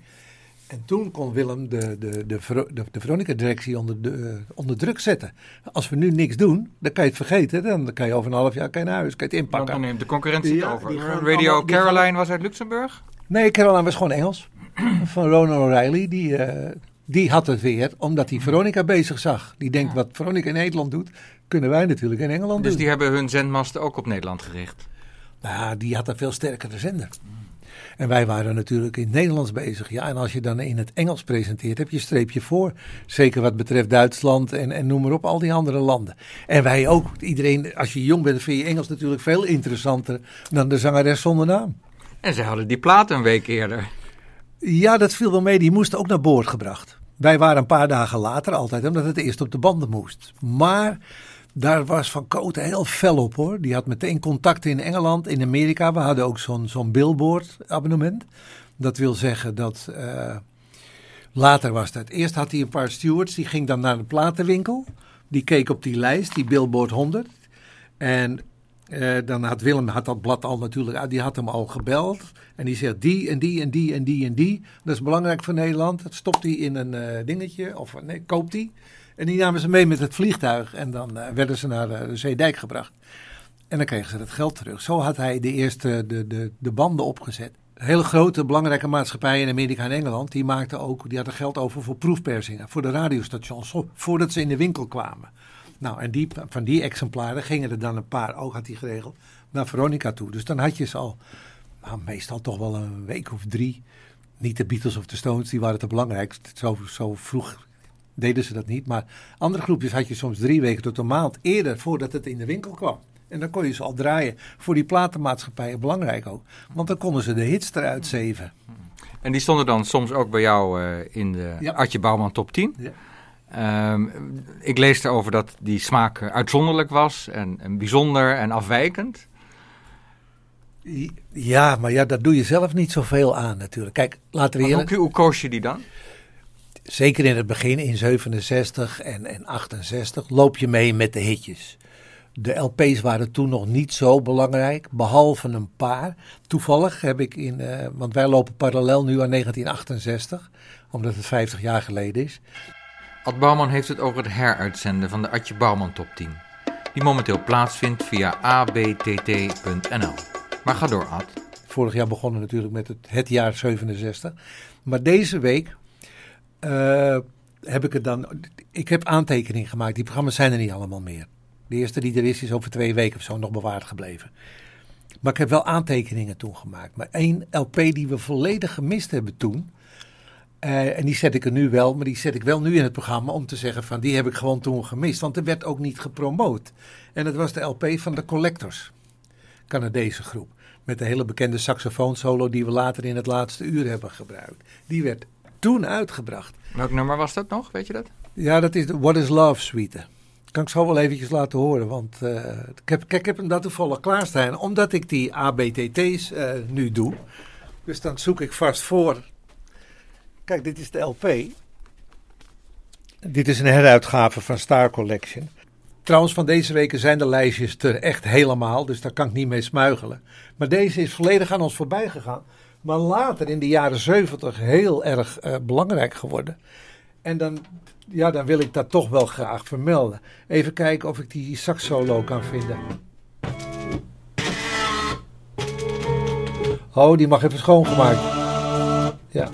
en toen kon Willem de, de, de, de, de Veronica-directie onder, de, uh, onder druk zetten. Als we nu niks doen, dan kan je het vergeten. Dan kan je over een half jaar kan je naar huis, kan je het inpakken. Dan neemt de concurrentie ja, het over. Radio allemaal, Caroline gaan... was uit Luxemburg? Nee, Caroline was gewoon Engels. Van Ronan O'Reilly. Die, uh, die had het weer, omdat hij Veronica bezig zag. Die denkt, wat Veronica in Nederland doet, kunnen wij natuurlijk in Engeland dus doen. Dus die hebben hun zendmasten ook op Nederland gericht? Nou, die had een veel sterkere zender. En wij waren natuurlijk in het Nederlands bezig. Ja, en als je dan in het Engels presenteert, heb je een streepje voor. Zeker wat betreft Duitsland en, en noem maar op, al die andere landen. En wij ook. Iedereen, als je jong bent, vind je Engels natuurlijk veel interessanter dan de zangeres zonder naam. En ze hadden die plaat een week eerder. Ja, dat viel wel mee. Die moesten ook naar boord gebracht. Wij waren een paar dagen later altijd, omdat het eerst op de banden moest. Maar... Daar was Van Kooten heel fel op, hoor. Die had meteen contacten in Engeland, in Amerika. We hadden ook zo'n, zo'n billboard abonnement. Dat wil zeggen dat... Uh, later was dat. Eerst had hij een paar stewards. Die ging dan naar de platenwinkel. Die keek op die lijst, die Billboard honderd. En uh, dan had Willem had dat blad al natuurlijk... Die had hem al gebeld. En die zegt die en die en die en die en die. Dat is belangrijk voor Nederland. Dat stopt hij in een uh, dingetje. Of nee, koopt hij. En die namen ze mee met het vliegtuig en dan uh, werden ze naar uh, de Zeedijk gebracht. En dan kregen ze dat geld terug. Zo had hij de eerste de, de, de banden opgezet. hele grote, belangrijke maatschappijen in Amerika en Engeland, die maakten ook, die hadden geld over voor proefpersingen, voor de radiostations, voordat ze in de winkel kwamen. Nou, en die, van die exemplaren gingen er dan een paar, ook had hij geregeld, naar Veronica toe. Dus dan had je ze al, nou, meestal toch wel een week of drie. Niet de Beatles of de Stones, die waren te belangrijk. Zo, zo vroeg deden ze dat niet. Maar andere groepjes had je soms drie weken tot een maand eerder voordat het in de winkel kwam. En dan kon je ze al draaien. Voor die platenmaatschappijen belangrijk ook. Want dan konden ze de hits eruit zeven. En die stonden dan soms ook bij jou uh, in de ja. Adje Bouwman top tien. Ja. Um, ik lees erover dat die smaak uitzonderlijk was en, en bijzonder en afwijkend. Ja, maar ja, daar doe je zelf niet zoveel aan natuurlijk. Kijk, laten we eerlijk... Hoe, hoe koos je die dan? Zeker in het begin, in zevenenzestig en, en achtenzestig, loop je mee met de hitjes. De L P's waren toen nog niet zo belangrijk, behalve een paar. Toevallig heb ik in... Uh, want wij lopen parallel nu aan negentien achtenzestig, omdat het vijftig jaar geleden is. Ad Bouwman heeft het over het heruitzenden van de Adje Bouwman Top tien, die momenteel plaatsvindt via a b t t punt n l. Maar ga door, Ad. Vorig jaar begonnen natuurlijk met het, het jaar zevenenzestig. Maar deze week uh, heb ik het dan... Ik heb aantekeningen gemaakt. Die programma's zijn er niet allemaal meer. De eerste die er is, is over twee weken of zo nog bewaard gebleven. Maar ik heb wel aantekeningen toen gemaakt. Maar één L P die we volledig gemist hebben toen... Uh, en die zet ik er nu wel, maar die zet ik wel nu in het programma om te zeggen van die heb ik gewoon toen gemist. Want er werd ook niet gepromoot. En dat was de L P van de Collectors, Canadese groep. Met de hele bekende saxofoonsolo die we later in het laatste uur hebben gebruikt. Die werd toen uitgebracht. Welk nummer was dat nog, weet je dat? Ja, dat is de What is Love Suite. Dat kan ik zo wel eventjes laten horen, want uh, ik, heb, ik heb hem dat toevallig klaarstaan. Omdat ik die A B T T's uh, nu doe, dus dan zoek ik vast voor... Kijk, dit is de L P. Dit is een heruitgave van Star Collection. Trouwens, van deze weken zijn de lijstjes er echt helemaal, dus daar kan ik niet mee smuigelen. Maar deze is volledig aan ons voorbij gegaan. Maar later in de jaren zeventig heel erg uh, belangrijk geworden. En dan, ja, dan wil ik dat toch wel graag vermelden. Even kijken of ik die sax solo kan vinden. Oh, die mag even schoongemaakt. Ja.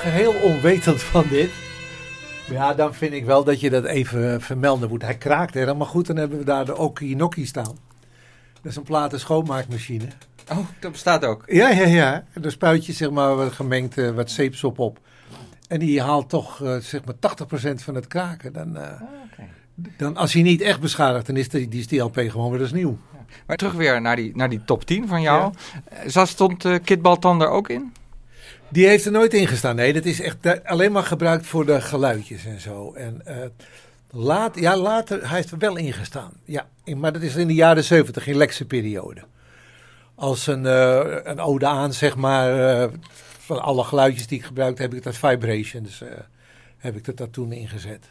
Geheel onwetend van dit. Ja, dan vind ik wel dat je dat even vermelden moet. Hij kraakt er, maar goed, dan hebben we daar de Oki-Noki staan. Dat is een platen schoonmaakmachine. Oh, dat bestaat ook. Ja, ja, ja. En daar spuit je zeg maar wat gemengd uh, wat zeepsop op. En die haalt toch uh, zeg maar tachtig procent van het kraken. Dan, uh, ah, okay. dan als hij niet echt beschadigd, dan is die, die, is die L P gewoon weer eens nieuw. Ja. Maar terug weer naar die, naar die top tien van jou. Ja. Zat stond uh, Kid Baltan er ook in? Die heeft er nooit in gestaan. Nee, dat is echt alleen maar gebruikt voor de geluidjes en zo. En uh, laat, ja, later, hij heeft er wel in gestaan. Ja, in, maar dat is in de jaren zeventig, in Lexse periode. Als een, uh, een ode aan, zeg maar, uh, van alle geluidjes die ik gebruikt heb, ik dat Vibrations, uh, heb ik dat, dat toen ingezet.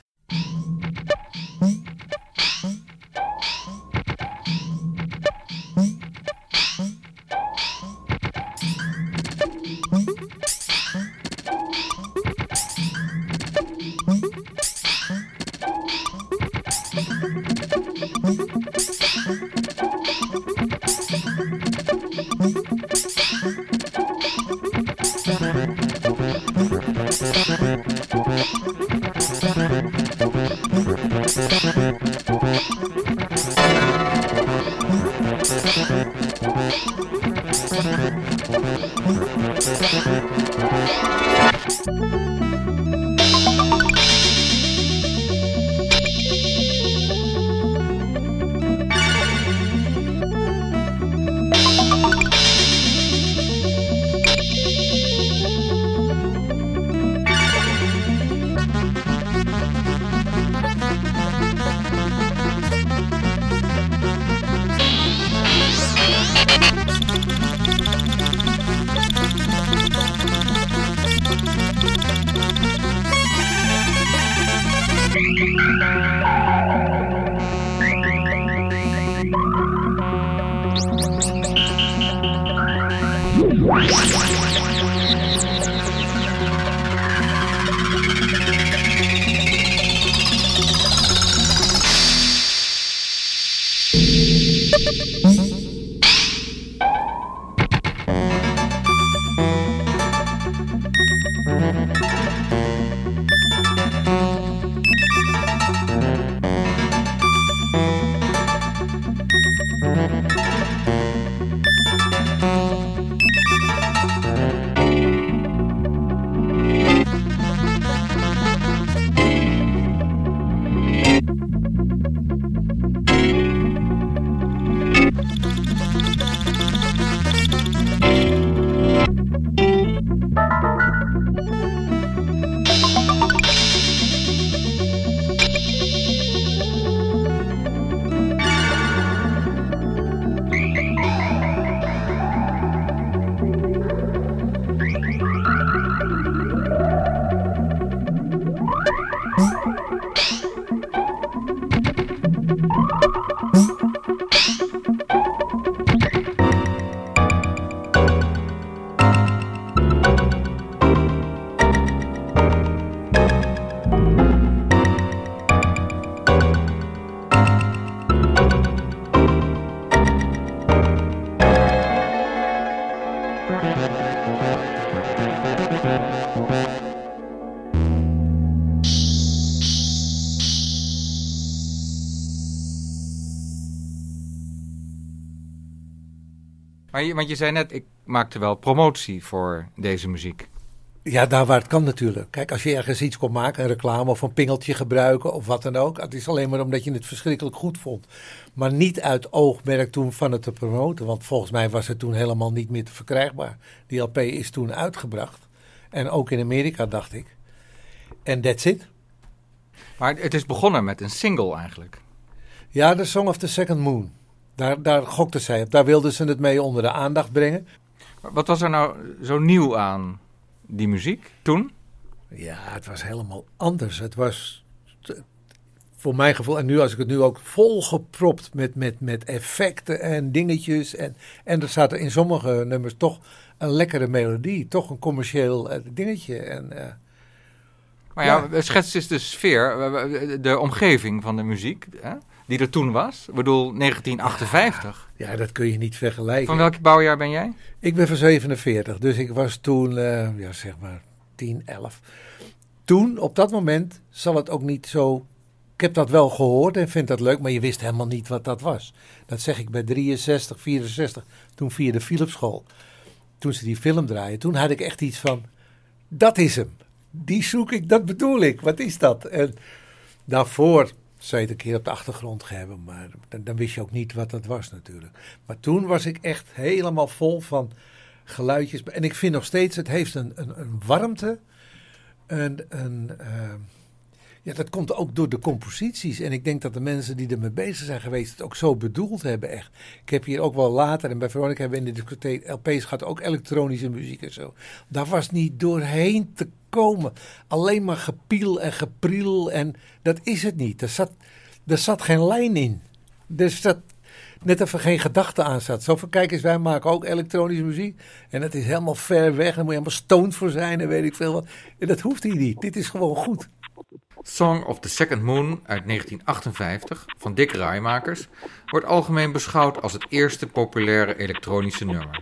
Want je zei net, ik maakte wel promotie voor deze muziek. Ja, daar waar het kan natuurlijk. Kijk, als je ergens iets kon maken, een reclame of een pingeltje gebruiken of wat dan ook. Het is alleen maar omdat je het verschrikkelijk goed vond. Maar niet uit oogmerk toen van het te promoten. Want volgens mij was het toen helemaal niet meer te verkrijgbaar. Die L P is toen uitgebracht. En ook in Amerika, dacht ik. En that's it. Maar het is begonnen met een single eigenlijk. Ja, The Song of the Second Moon. Daar, daar gokten zij op. Daar wilden ze het mee onder de aandacht brengen. Wat was er nou zo nieuw aan die muziek toen? Ja, het was helemaal anders. Het was voor mijn gevoel, en nu als ik het nu ook volgepropt met, met, met effecten en dingetjes. En, en er zaten in sommige nummers toch een lekkere melodie. Toch een commercieel dingetje. En, uh, maar ja, ja. Schets is de sfeer, de omgeving van de muziek, hè? Die er toen was. Ik bedoel, negentien achtenvijftig. Ja, dat kun je niet vergelijken. Van welk bouwjaar ben jij? Ik ben van zevenenveertig. Dus ik was toen, uh, ja, zeg maar, tien, elf. Toen, op dat moment, zal het ook niet zo... Ik heb dat wel gehoord en vind dat leuk, maar je wist helemaal niet wat dat was. Dat zeg ik bij drieënzestig, vierenzestig, toen via de Philips school. Toen ze die film draaien, toen had ik echt iets van... Dat is hem. Die zoek ik, dat bedoel ik. Wat is dat? En daarvoor... zou je het een keer op de achtergrond hebben, maar dan, dan wist je ook niet wat dat was natuurlijk. Maar toen was ik echt helemaal vol van geluidjes. En ik vind nog steeds, het heeft een, een, een warmte. Een, een, uh, ja, dat komt ook door de composities. En ik denk dat de mensen die ermee bezig zijn geweest, het ook zo bedoeld hebben echt. Ik heb hier ook wel later, en bij Veronica hebben we in de discotheek L P's gehad, ook elektronische muziek en zo. Daar was niet doorheen te komen. Alleen maar gepiel en gepriel en dat is het niet. Er zat, er zat geen lijn in. Er zat net even geen gedachte aan zat. Zo van, kijk eens, wij maken ook elektronische muziek en dat is helemaal ver weg. Dan moet je helemaal stoned voor zijn en weet ik veel wat. En dat hoeft hier niet. Dit is gewoon goed. Song of the Second Moon uit negentien achtenvijftig van Dick Raaijmakers wordt algemeen beschouwd als het eerste populaire elektronische nummer.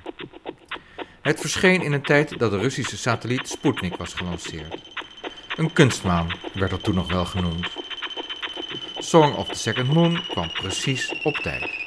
Het verscheen in een tijd dat de Russische satelliet Sputnik was gelanceerd. Een kunstmaan werd dat toen nog wel genoemd. Song of the Second Moon kwam precies op tijd.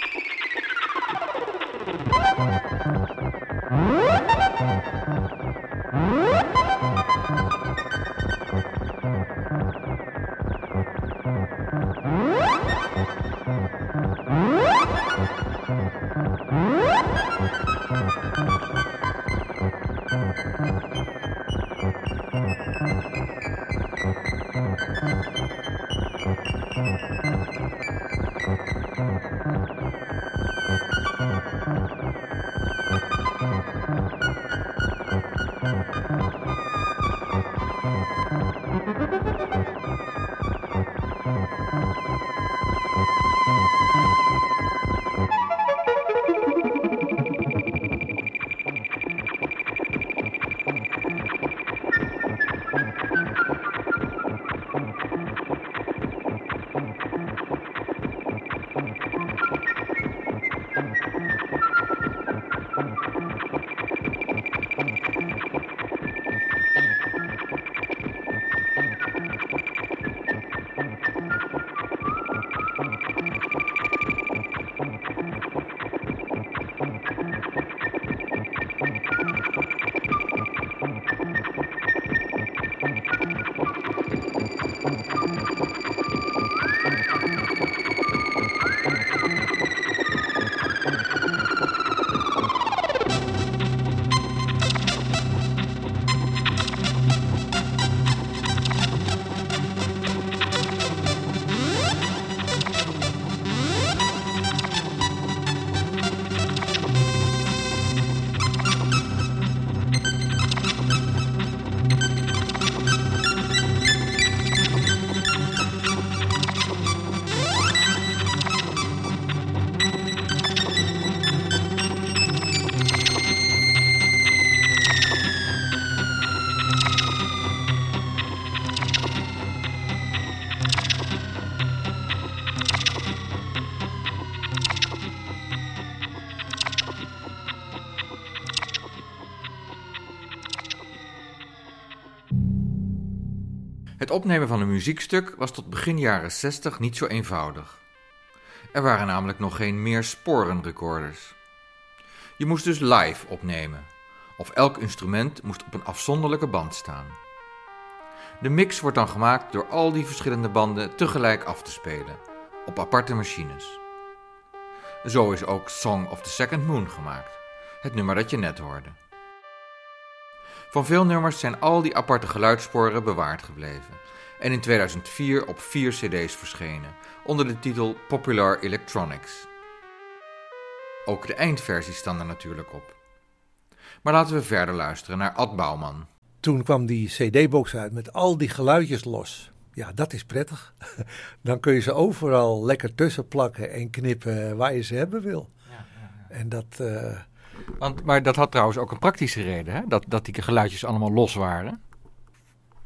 Het opnemen van een muziekstuk was tot begin jaren zestig niet zo eenvoudig. Er waren namelijk nog geen meersporenrecorders. Je moest dus live opnemen, of elk instrument moest op een afzonderlijke band staan. De mix wordt dan gemaakt door al die verschillende banden tegelijk af te spelen, op aparte machines. Zo is ook Song of the Second Moon gemaakt, het nummer dat je net hoorde. Van veel nummers zijn al die aparte geluidssporen bewaard gebleven en in tweeduizend vier op vier cd's verschenen onder de titel Popular Electronics. Ook de eindversies staan er natuurlijk op. Maar laten we verder luisteren naar Adje Bouwman. Toen kwam die cd-box uit met al die geluidjes los. Ja, dat is prettig. Dan kun je ze overal lekker tussen plakken en knippen waar je ze hebben wil. Ja, ja, ja. En dat... Uh, Want, maar dat had trouwens ook een praktische reden, hè? Dat, dat die geluidjes allemaal los waren.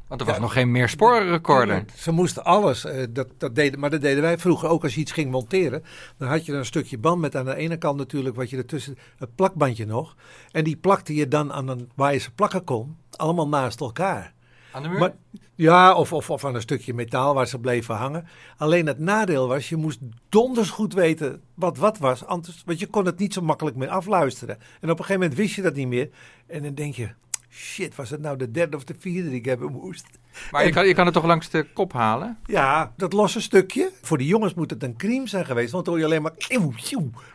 Want er was ja, nog geen meersporenrecorder. Ze moesten alles, uh, dat, dat deden, maar dat deden wij vroeger ook als je iets ging monteren. Dan had je een stukje band met aan de ene kant natuurlijk wat je ertussen, het plakbandje nog. En die plakte je dan aan een, waar je ze plakken kon, allemaal naast elkaar. Aan de muur? Maar, ja, of, of, of aan een stukje metaal waar ze bleven hangen. Alleen het nadeel was, je moest donders goed weten wat wat was. Anders, want je kon het niet zo makkelijk meer afluisteren. En op een gegeven moment wist je dat niet meer. En dan denk je, shit, was het nou de derde of de vierde die ik hebben moest? Maar en, je, kan, je kan het toch langs de kop halen? Ja, dat losse stukje. Voor die jongens moet het een crime zijn geweest. Want dan hoor je alleen maar...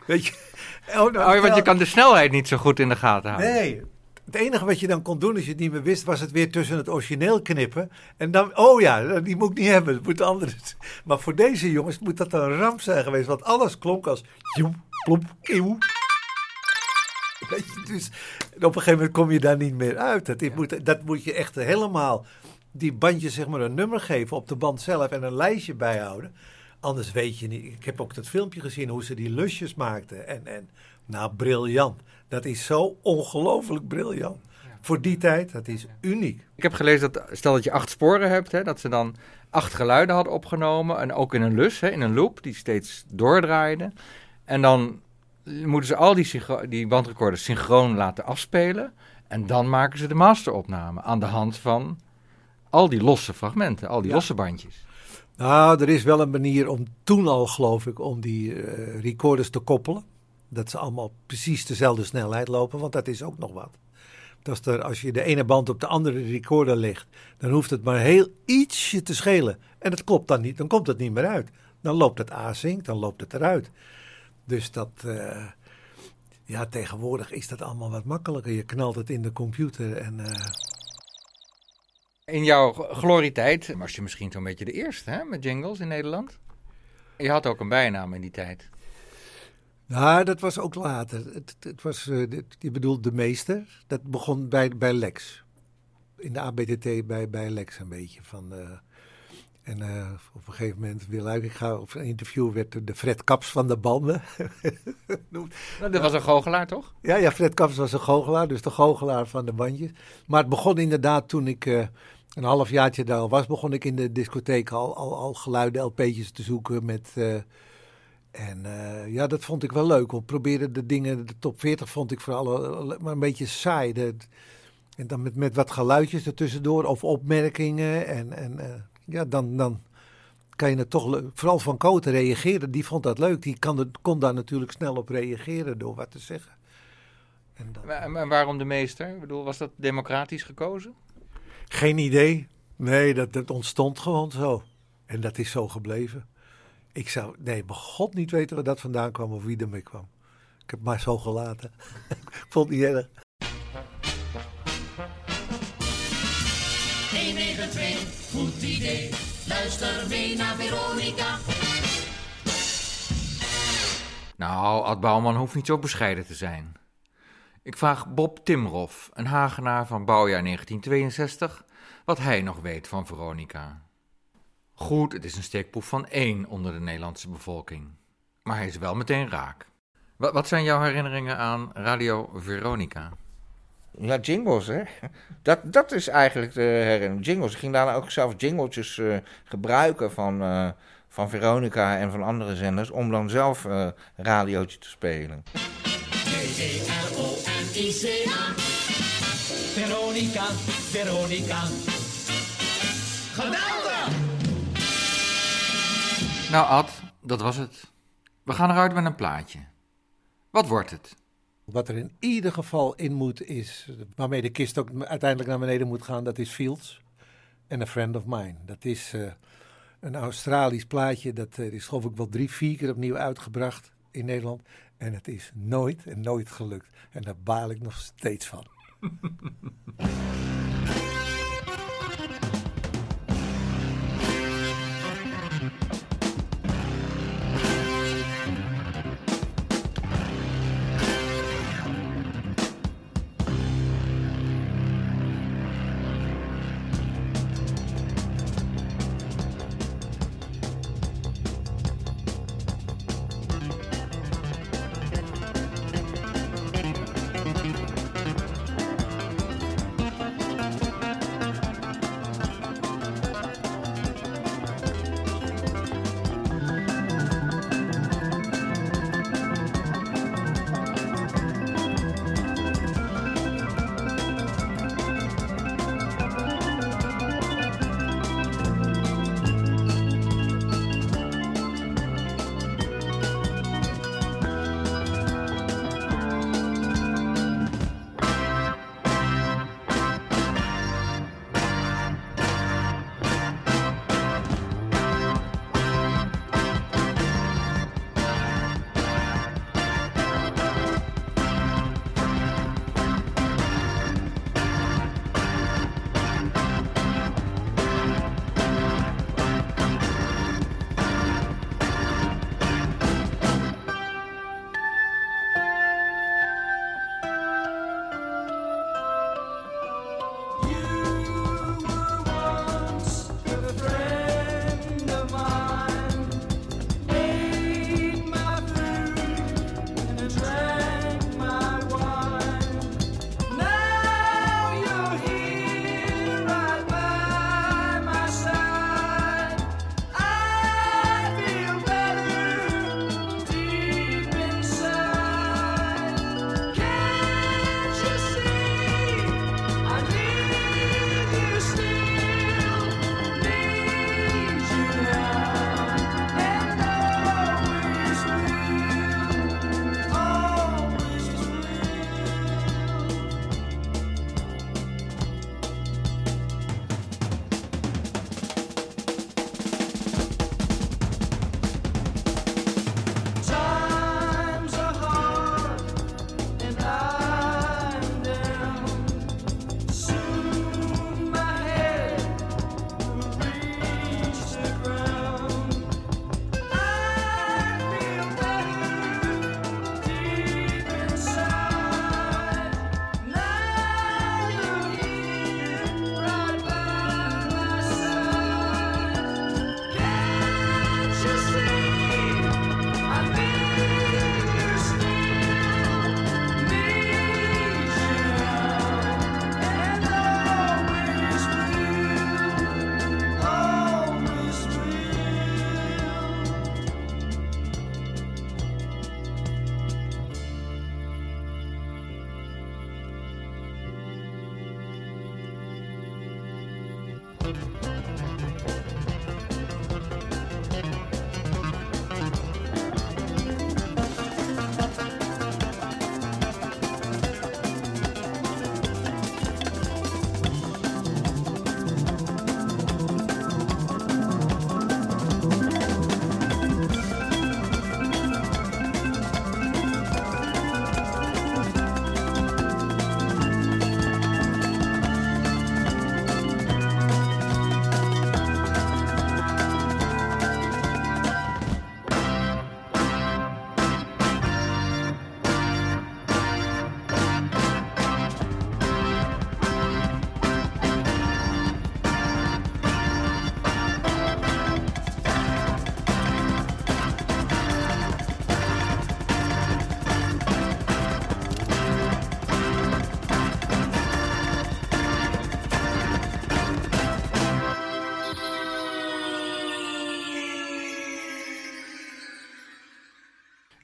Weet je? Oh, nou, oh, want je kan de snelheid niet zo goed in de gaten houden. Nee. Het enige wat je dan kon doen, als je het niet meer wist, was het weer tussen het origineel knippen. En dan, oh ja, die moet ik niet hebben, het moet anders. Maar voor deze jongens moet dat een ramp zijn geweest, want alles klonk als... Joep, plomp, kieuw. Weet je, dus op een gegeven moment kom je daar niet meer uit. Dat, dit moet, dat moet je echt helemaal, die bandjes zeg maar een nummer geven op de band zelf en een lijstje bijhouden. Anders weet je niet. Ik heb ook dat filmpje gezien hoe ze die lusjes maakten. En, en nou, briljant. Dat is zo ongelooflijk briljant. Ja. Voor die tijd, dat is uniek. Ik heb gelezen dat, stel dat je acht sporen hebt, hè, dat ze dan acht geluiden hadden opgenomen. En ook in een lus, hè, in een loop, die steeds doordraaide. En dan moeten ze al die, synchro- die bandrecorders synchroon laten afspelen. En dan maken ze de masteropname aan de hand van al die losse fragmenten, al die ja. losse bandjes. Nou, er is wel een manier om toen al, geloof ik, om die uh, recorders te koppelen. Dat ze allemaal precies dezelfde snelheid lopen, want dat is ook nog wat. Dat er, als je de ene band op de andere recorder legt, dan hoeft het maar heel ietsje te schelen. En dat klopt dan niet, dan komt het niet meer uit. Dan loopt het async, dan loopt het eruit. Dus dat, uh, ja, tegenwoordig is dat allemaal wat makkelijker. Je knalt het in de computer en... Uh... In jouw glorietijd was je misschien zo'n beetje de eerste, hè, met jingles in Nederland. Je had ook een bijnaam in die tijd. Nou, dat was ook later. Het, het was, uh, dit, je bedoelt de meester. Dat begon bij, bij Lex. In de A B T T bij, bij Lex een beetje. Van, uh, en uh, op een gegeven moment, Wil Luikinga, op een interview werd de Fred Kaps van de banden genoemd. Nou, dat was een goochelaar, toch? Ja, ja, Fred Kaps was een goochelaar, dus de goochelaar van de bandjes. Maar het begon inderdaad toen ik uh, een halfjaartje daar al was, begon ik in de discotheek al, al, al geluiden L P'tjes te zoeken met... Uh, En uh, ja, dat vond ik wel leuk. Ik probeerde de dingen, de top veertig vond ik vooral maar een beetje saai. De, en dan met, met wat geluidjes ertussendoor of opmerkingen. En, en uh, ja, dan, dan kan je het toch leuk. Vooral Van Kooten reageerde, die vond dat leuk. Die kan er, kon daar natuurlijk snel op reageren door wat te zeggen. En, dan... maar, maar waarom de meester? Ik bedoel, was dat democratisch gekozen? Geen idee. Nee, dat, dat ontstond gewoon zo. En dat is zo gebleven. Ik zou, nee, bij God niet weten waar dat vandaan kwam of wie ermee kwam. Ik heb het maar zo gelaten. Ik vond het niet erg. honderdnegenentwintig, goed idee. Luister mee naar Veronica. Nou, Ad Bouwman hoeft niet zo bescheiden te zijn. Ik vraag Bob Timroff, een Hagenaar van bouwjaar negentien tweeënzestig, wat hij nog weet van Veronica. Goed, het is een steekproef van één onder de Nederlandse bevolking. Maar hij is wel meteen raak. Wat, wat zijn jouw herinneringen aan Radio Veronica? Ja, jingles, hè. Dat, dat is eigenlijk de herinnering. Jingles. Ik ging daarna ook zelf jingletjes uh, gebruiken van, uh, van Veronica en van andere zenders... om dan zelf uh, radiootje te spelen. V-E-R-O-N-I-C-A Veronica, Veronica. Geweldig! Nou Ad, dat was het. We gaan eruit met een plaatje. Wat wordt het? Wat er in ieder geval in moet is, waarmee de kist ook uiteindelijk naar beneden moet gaan, dat is Fields en A Friend of Mine. Dat is uh, een Australisch plaatje, dat uh, is geloof ik wel drie, vier keer opnieuw uitgebracht in Nederland. En het is nooit en nooit gelukt. En daar baal ik nog steeds van.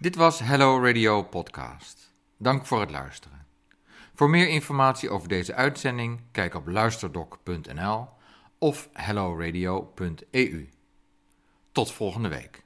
Dit was Hello Radio Podcast. Dank voor het luisteren. Voor meer informatie over deze uitzending, kijk op luisterdoc punt n l of hello radio punt e u. Tot volgende week.